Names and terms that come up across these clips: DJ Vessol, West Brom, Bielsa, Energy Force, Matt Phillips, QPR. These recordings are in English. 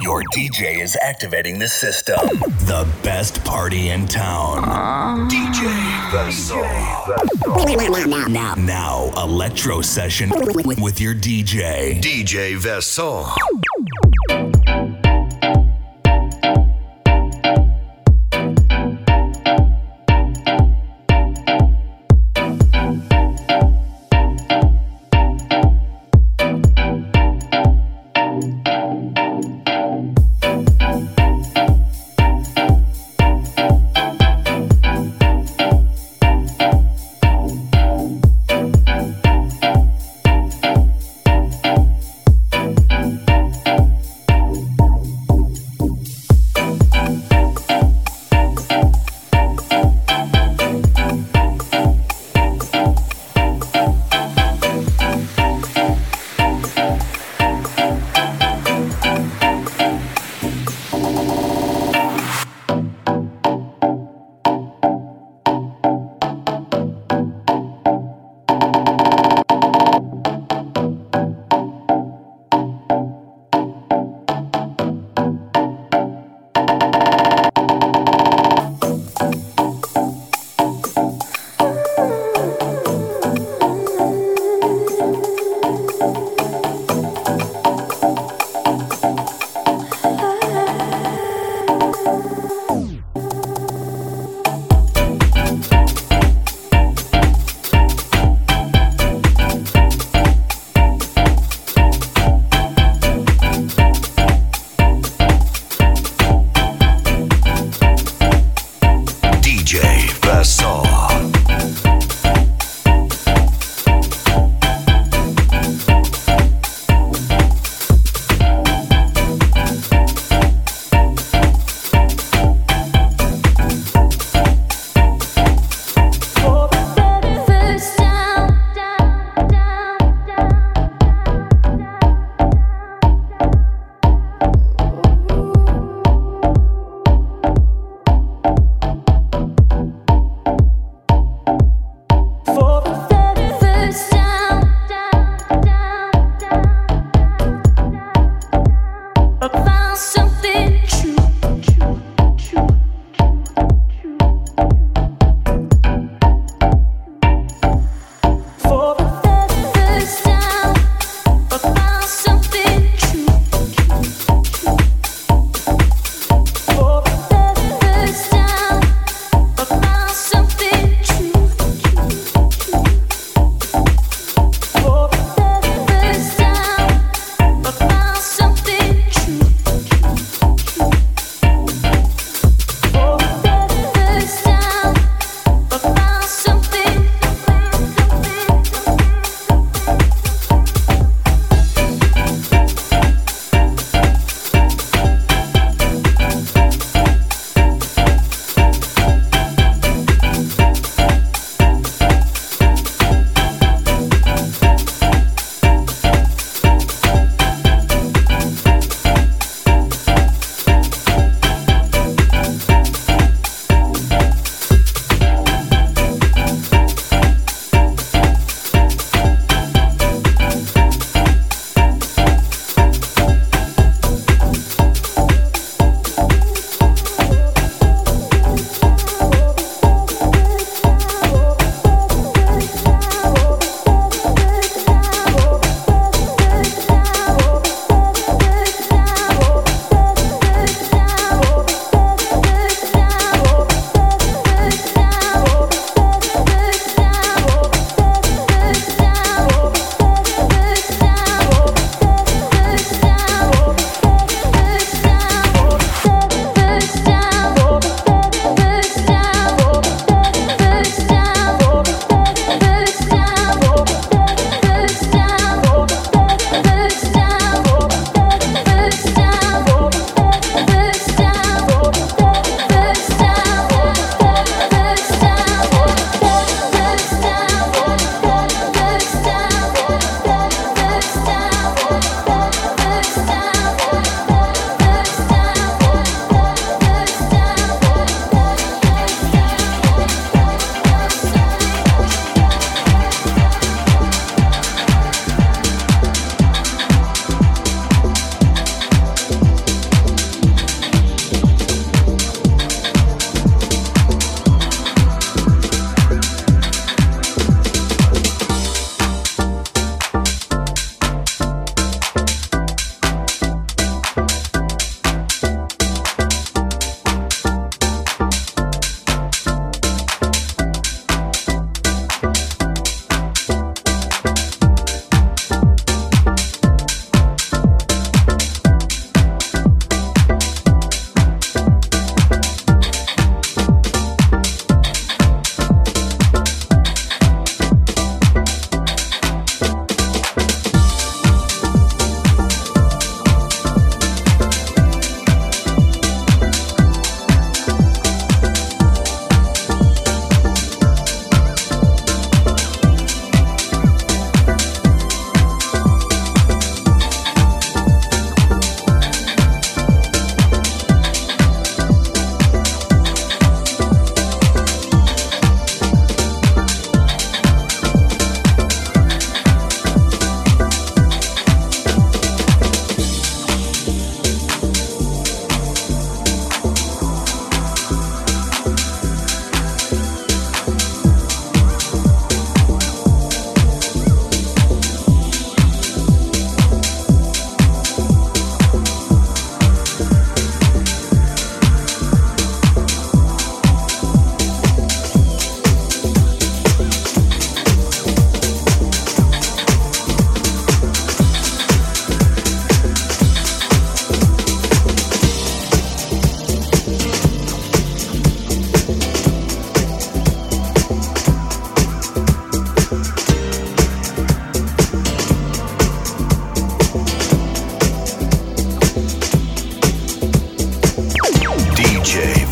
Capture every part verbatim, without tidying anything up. Your D J is activating the system. The best party in town. Uh, D J Vessol. Now, now, electro session with your D J. D J Vessol.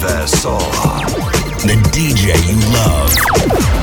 Vessol, the D J you love.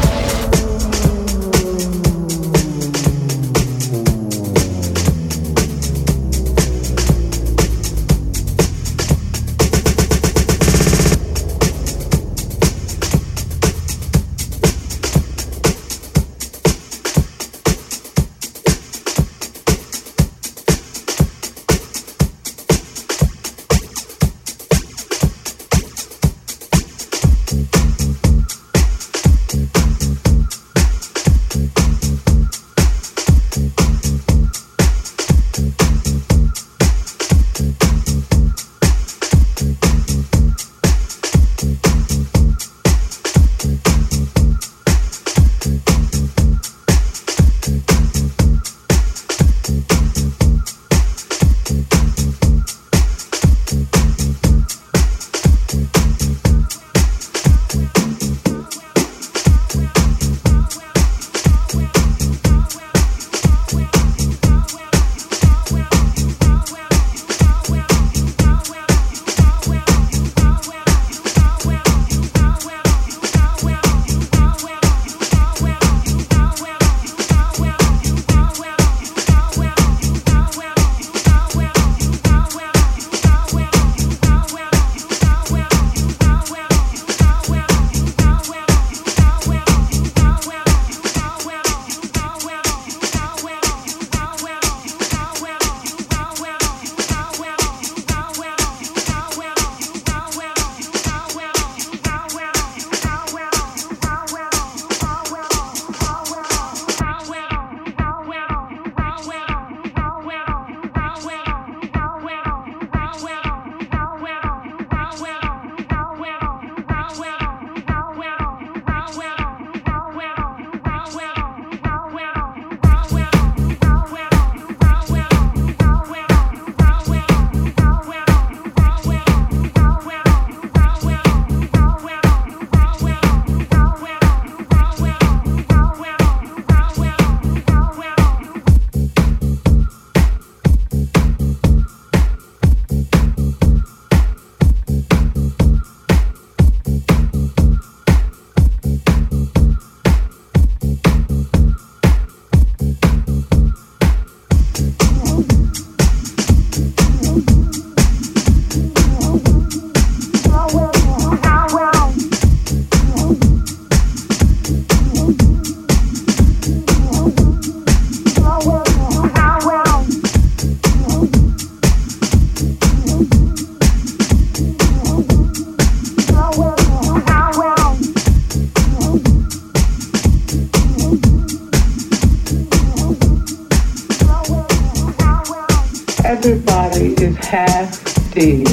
Everybody is half dead.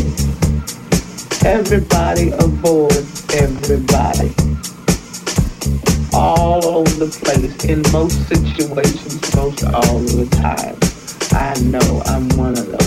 Everybody avoids everybody. All over the place, in most situations, most all the time. I know I'm one of those.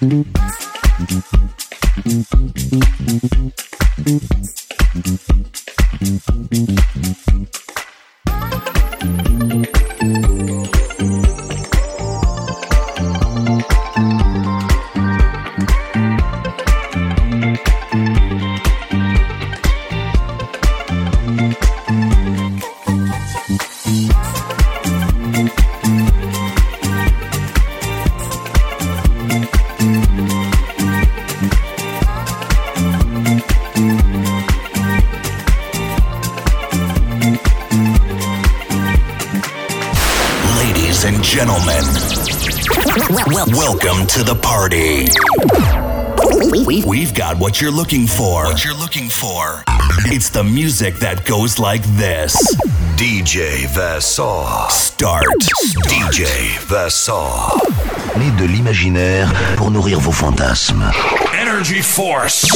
Gentlemen, welcome to the party. We've got what you're looking for. What you're looking for. It's the music that goes like this. D J Vessol. Start. D J Vessol. Né de l'imaginaire pour nourrir vos fantasmes. Energy Force.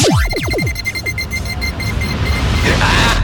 Yeah.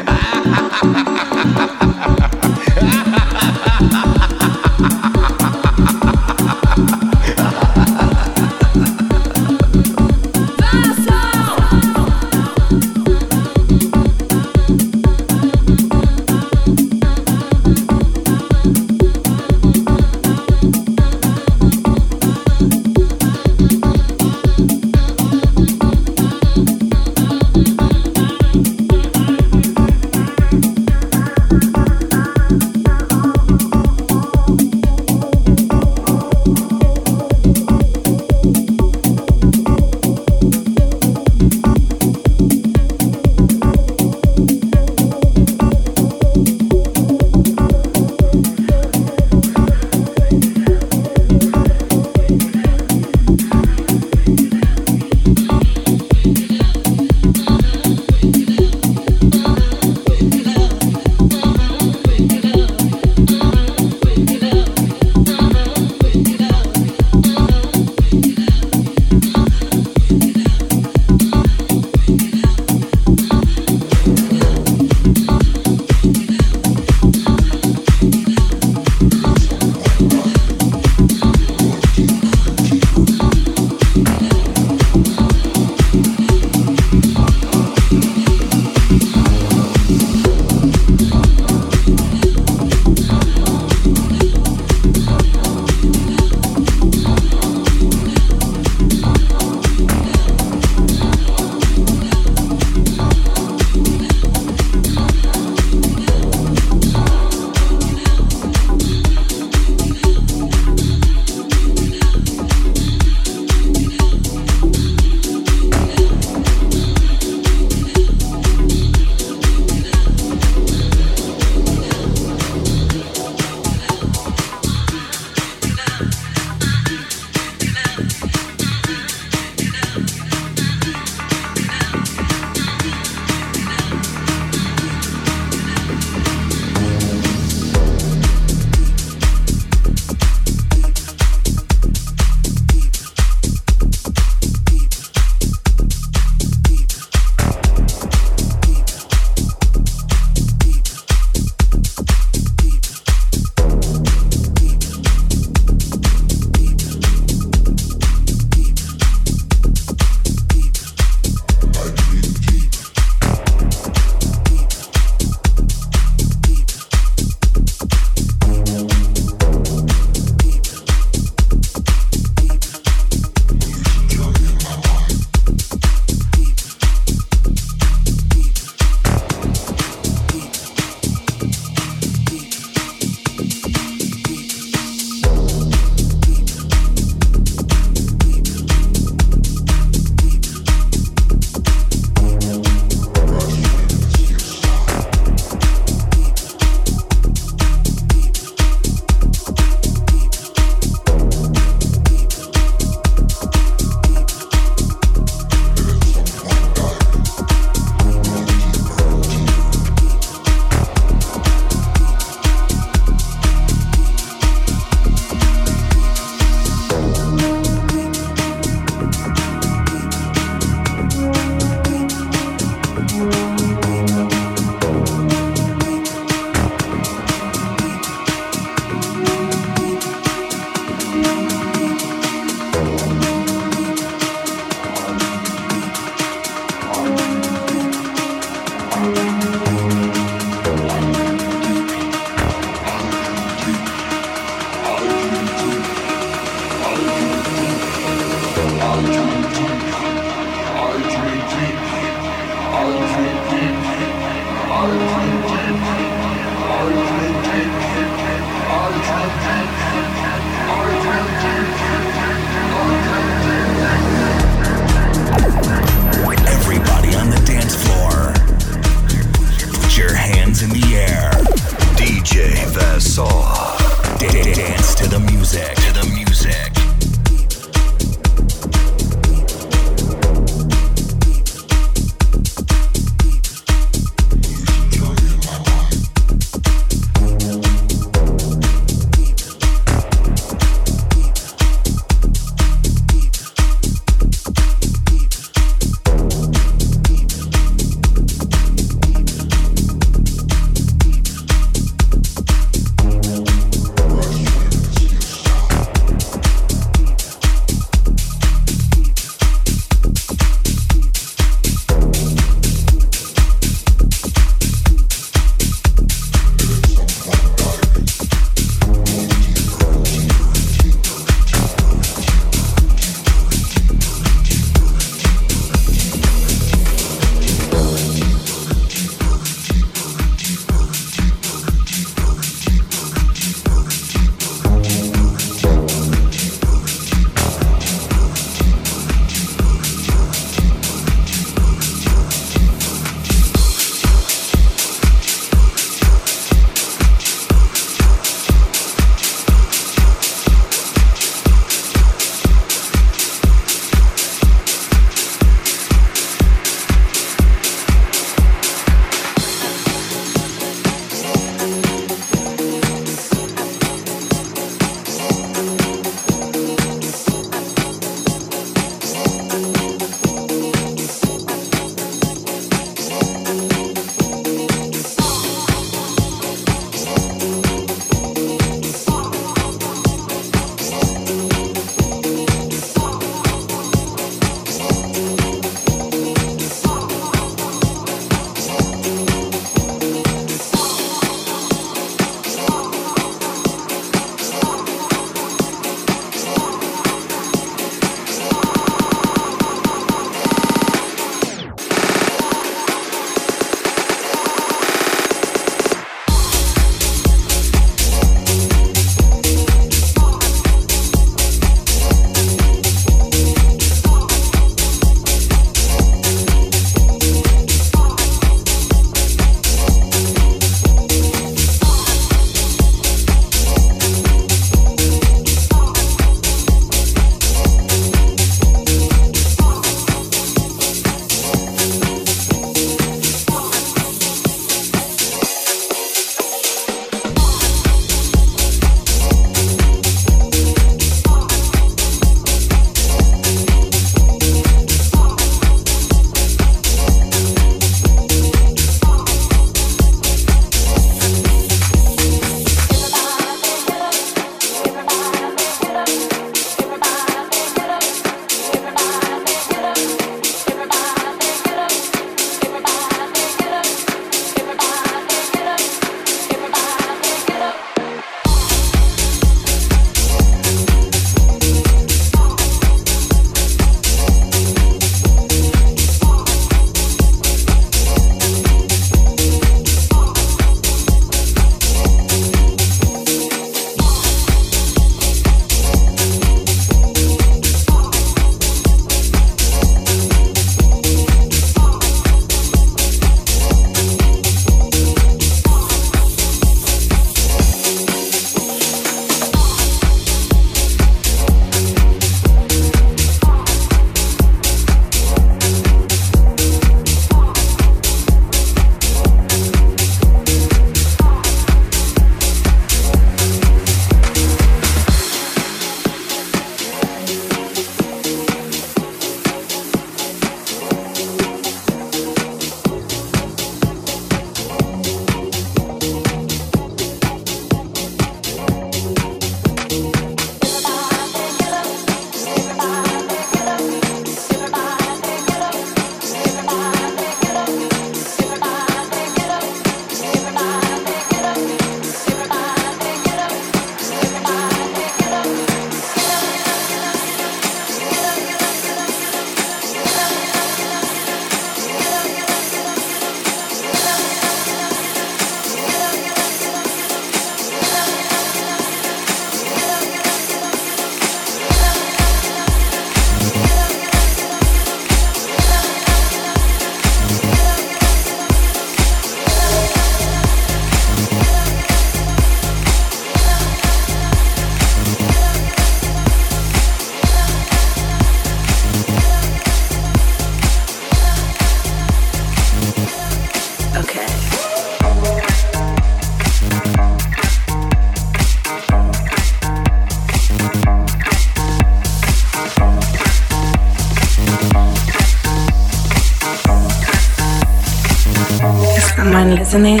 your mind listening,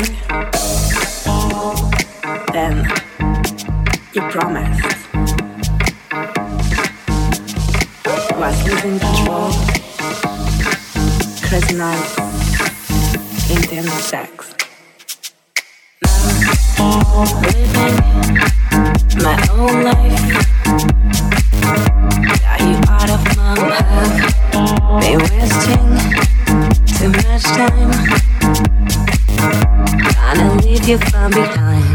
then you promised you are losing control, crazy nights, intense sex. Now living my own life, are you out of my path? Been wasting too much time, gonna leave you far behind.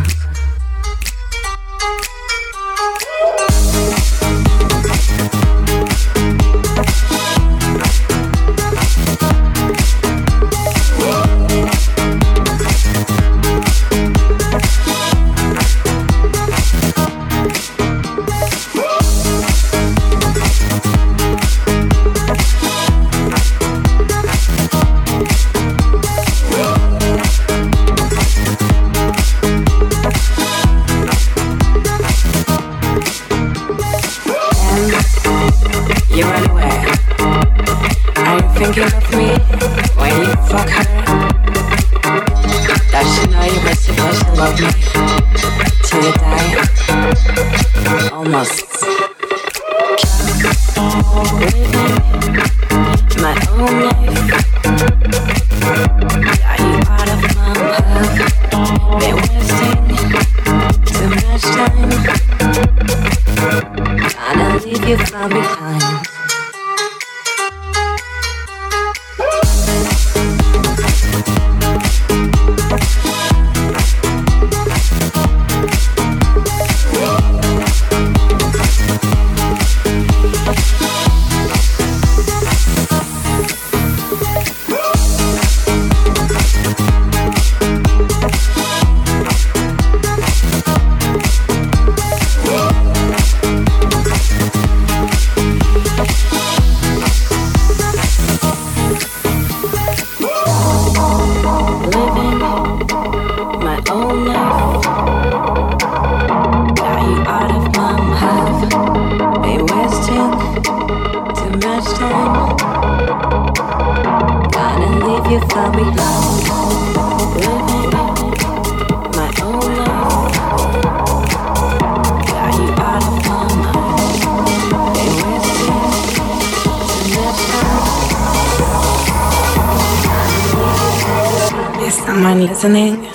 Someone listening?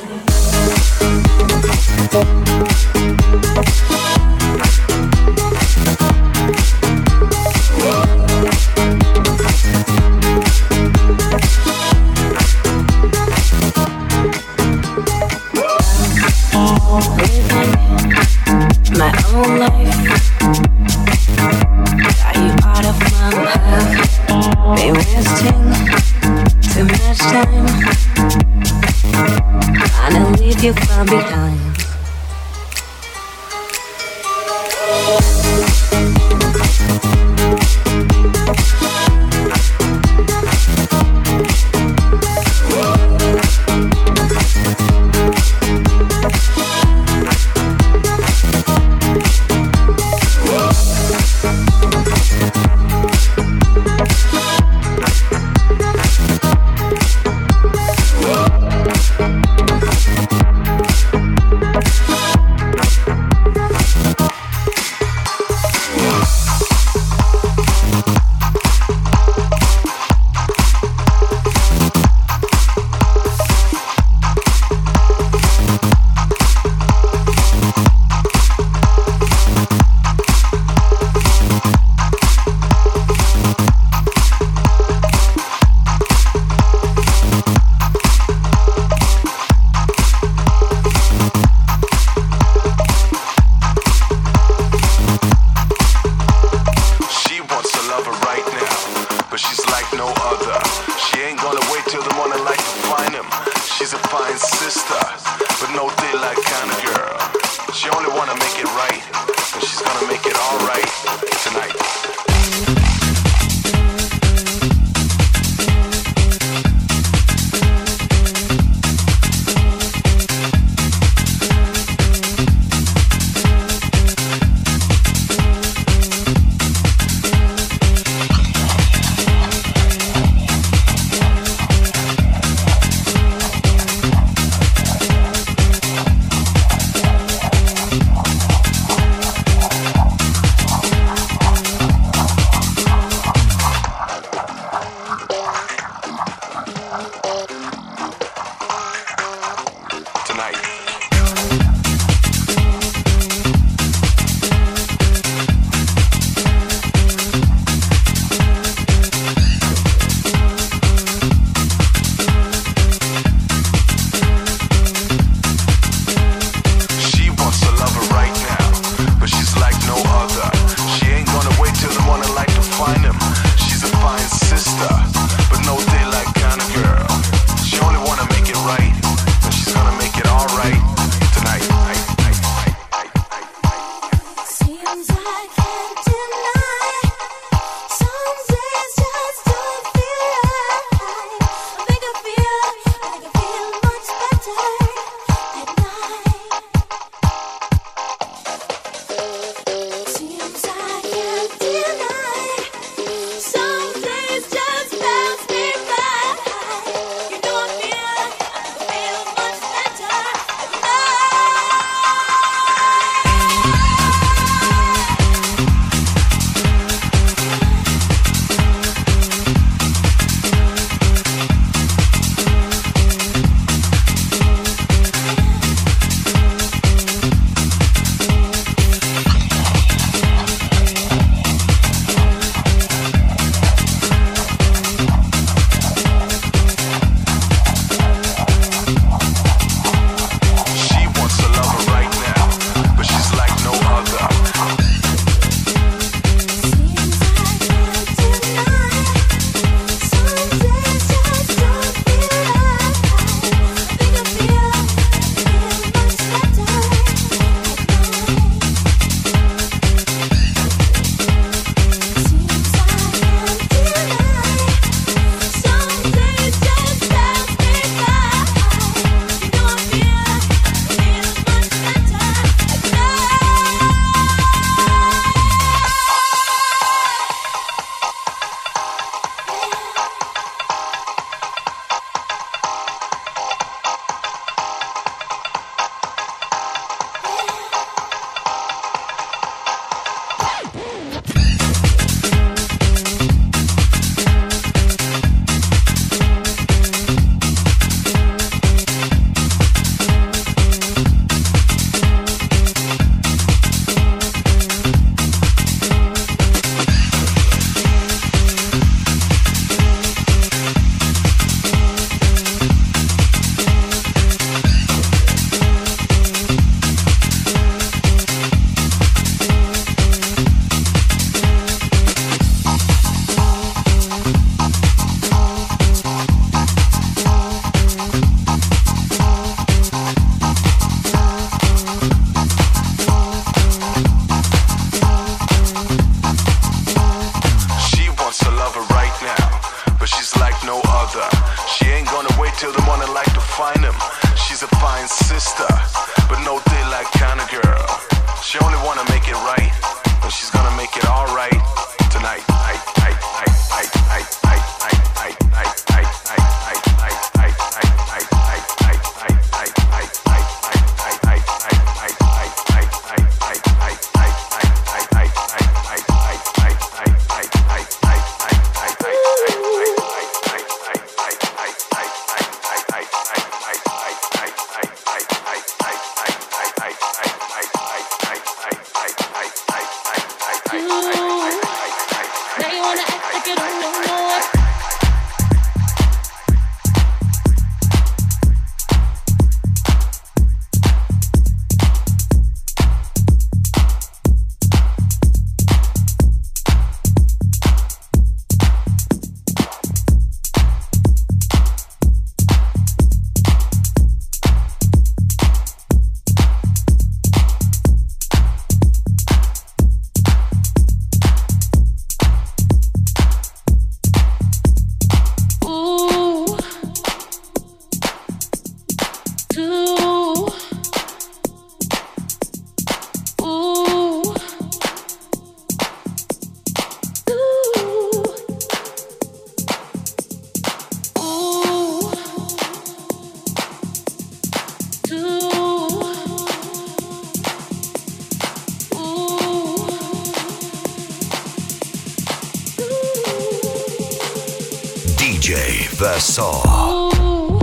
Vessol. Ooh,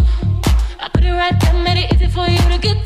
I couldn't write that many easy for you to get to.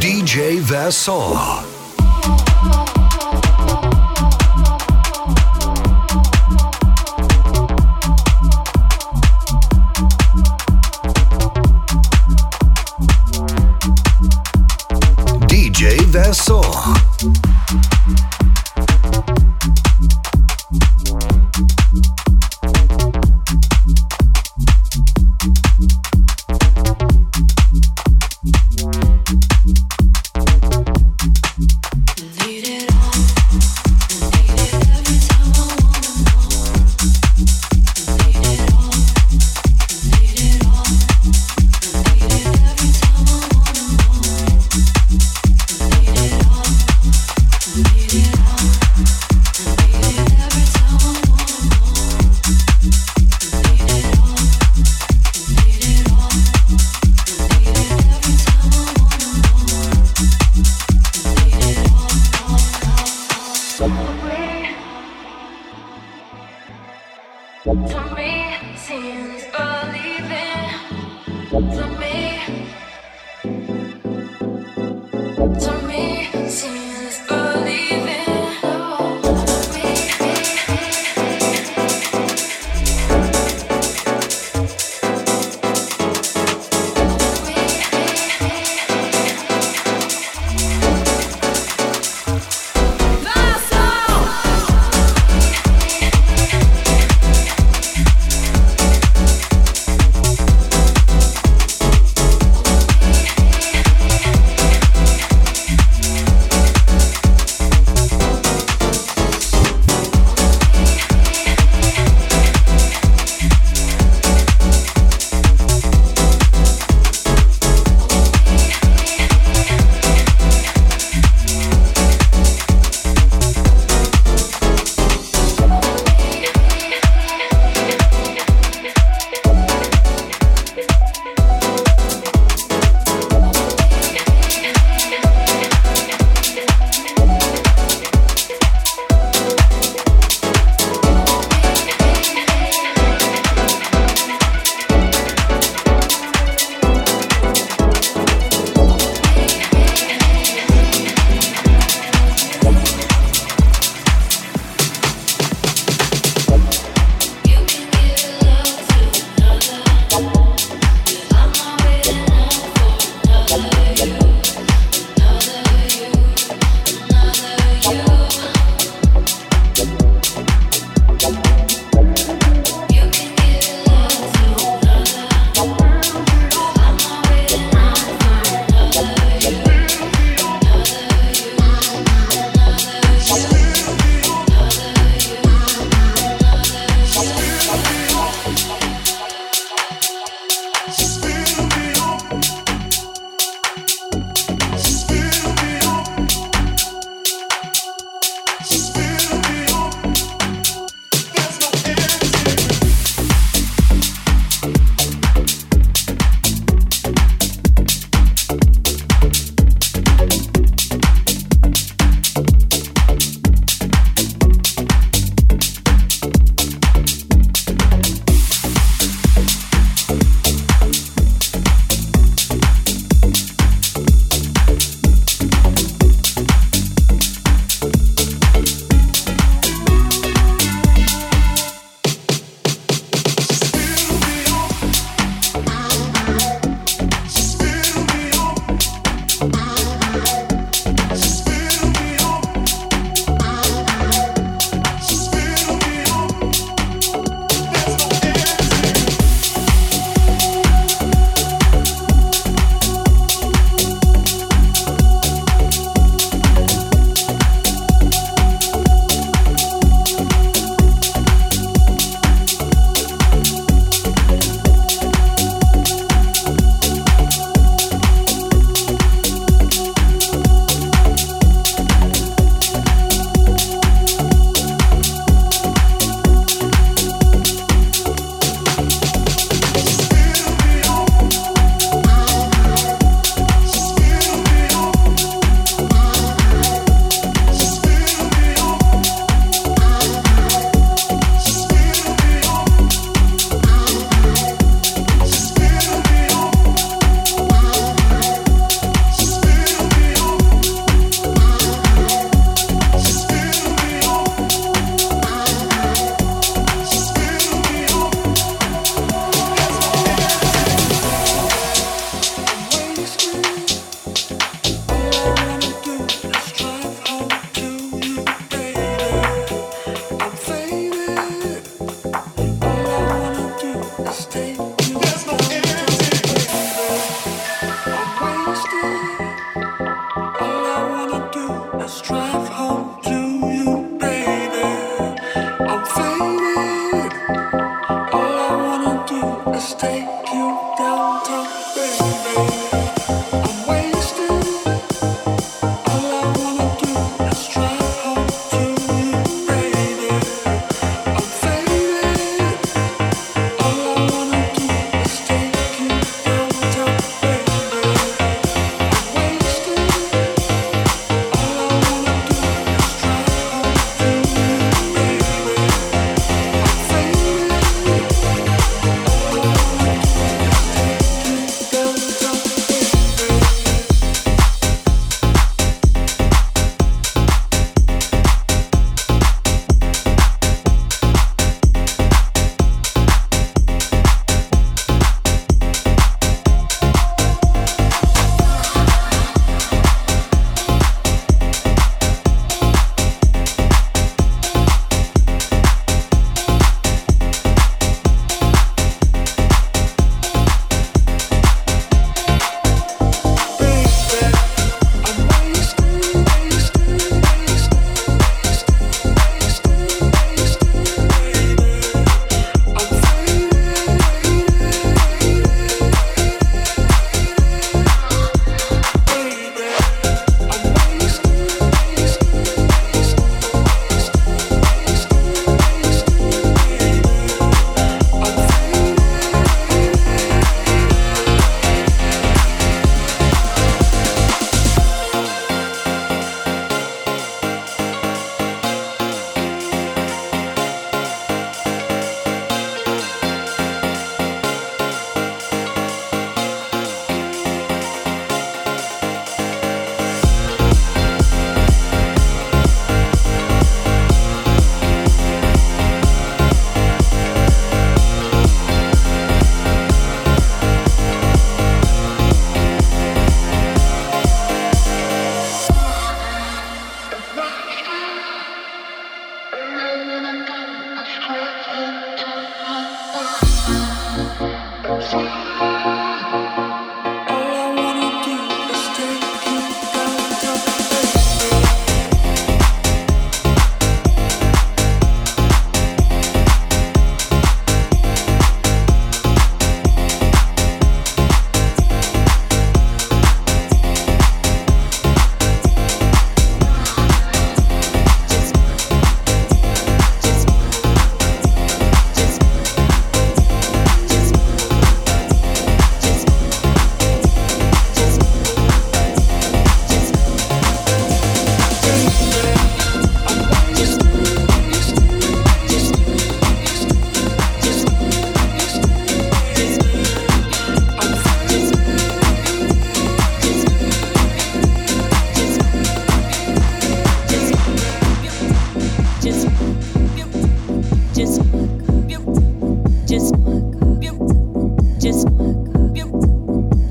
D J Vessol. D J Vessol.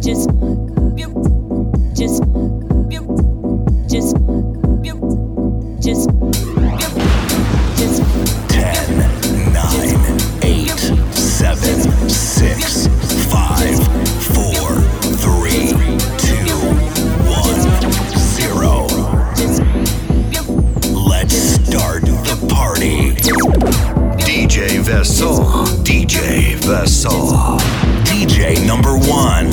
just just just just just ten, nine, eight, seven, six, five, four, three, two, one, zero. Let's start the party. D J Vessol, D J Vessol, D J number one.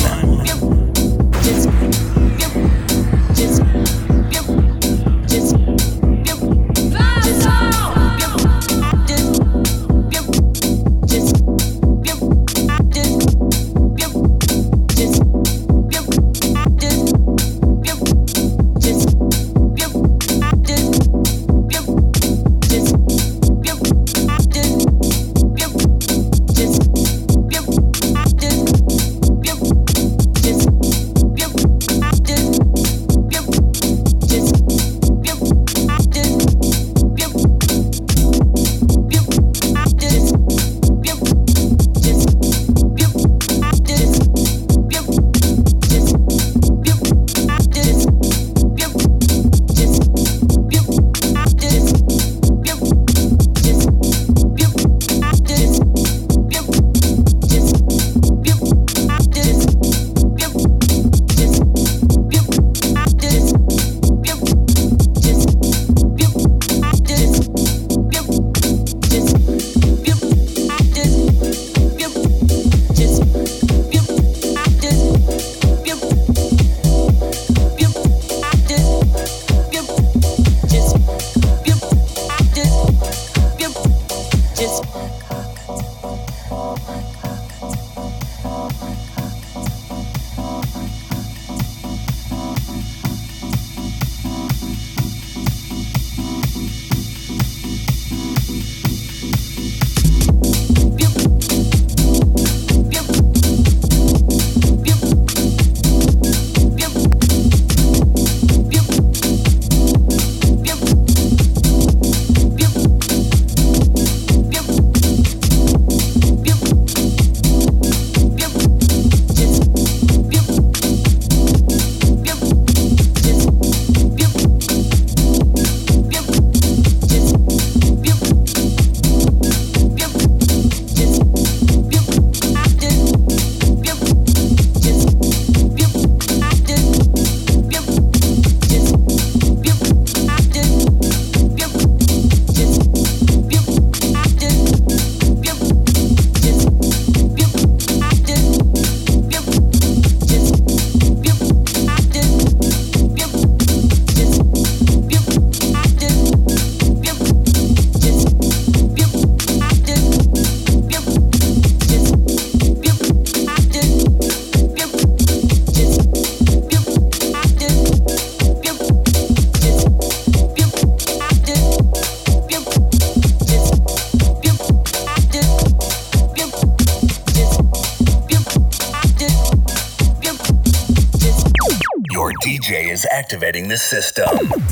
Activating the system.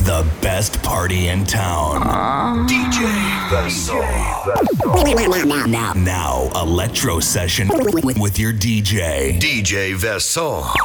The best party in town. Uh, D J Vessol. Now, now, now, electro session with your D J. D J Vessol.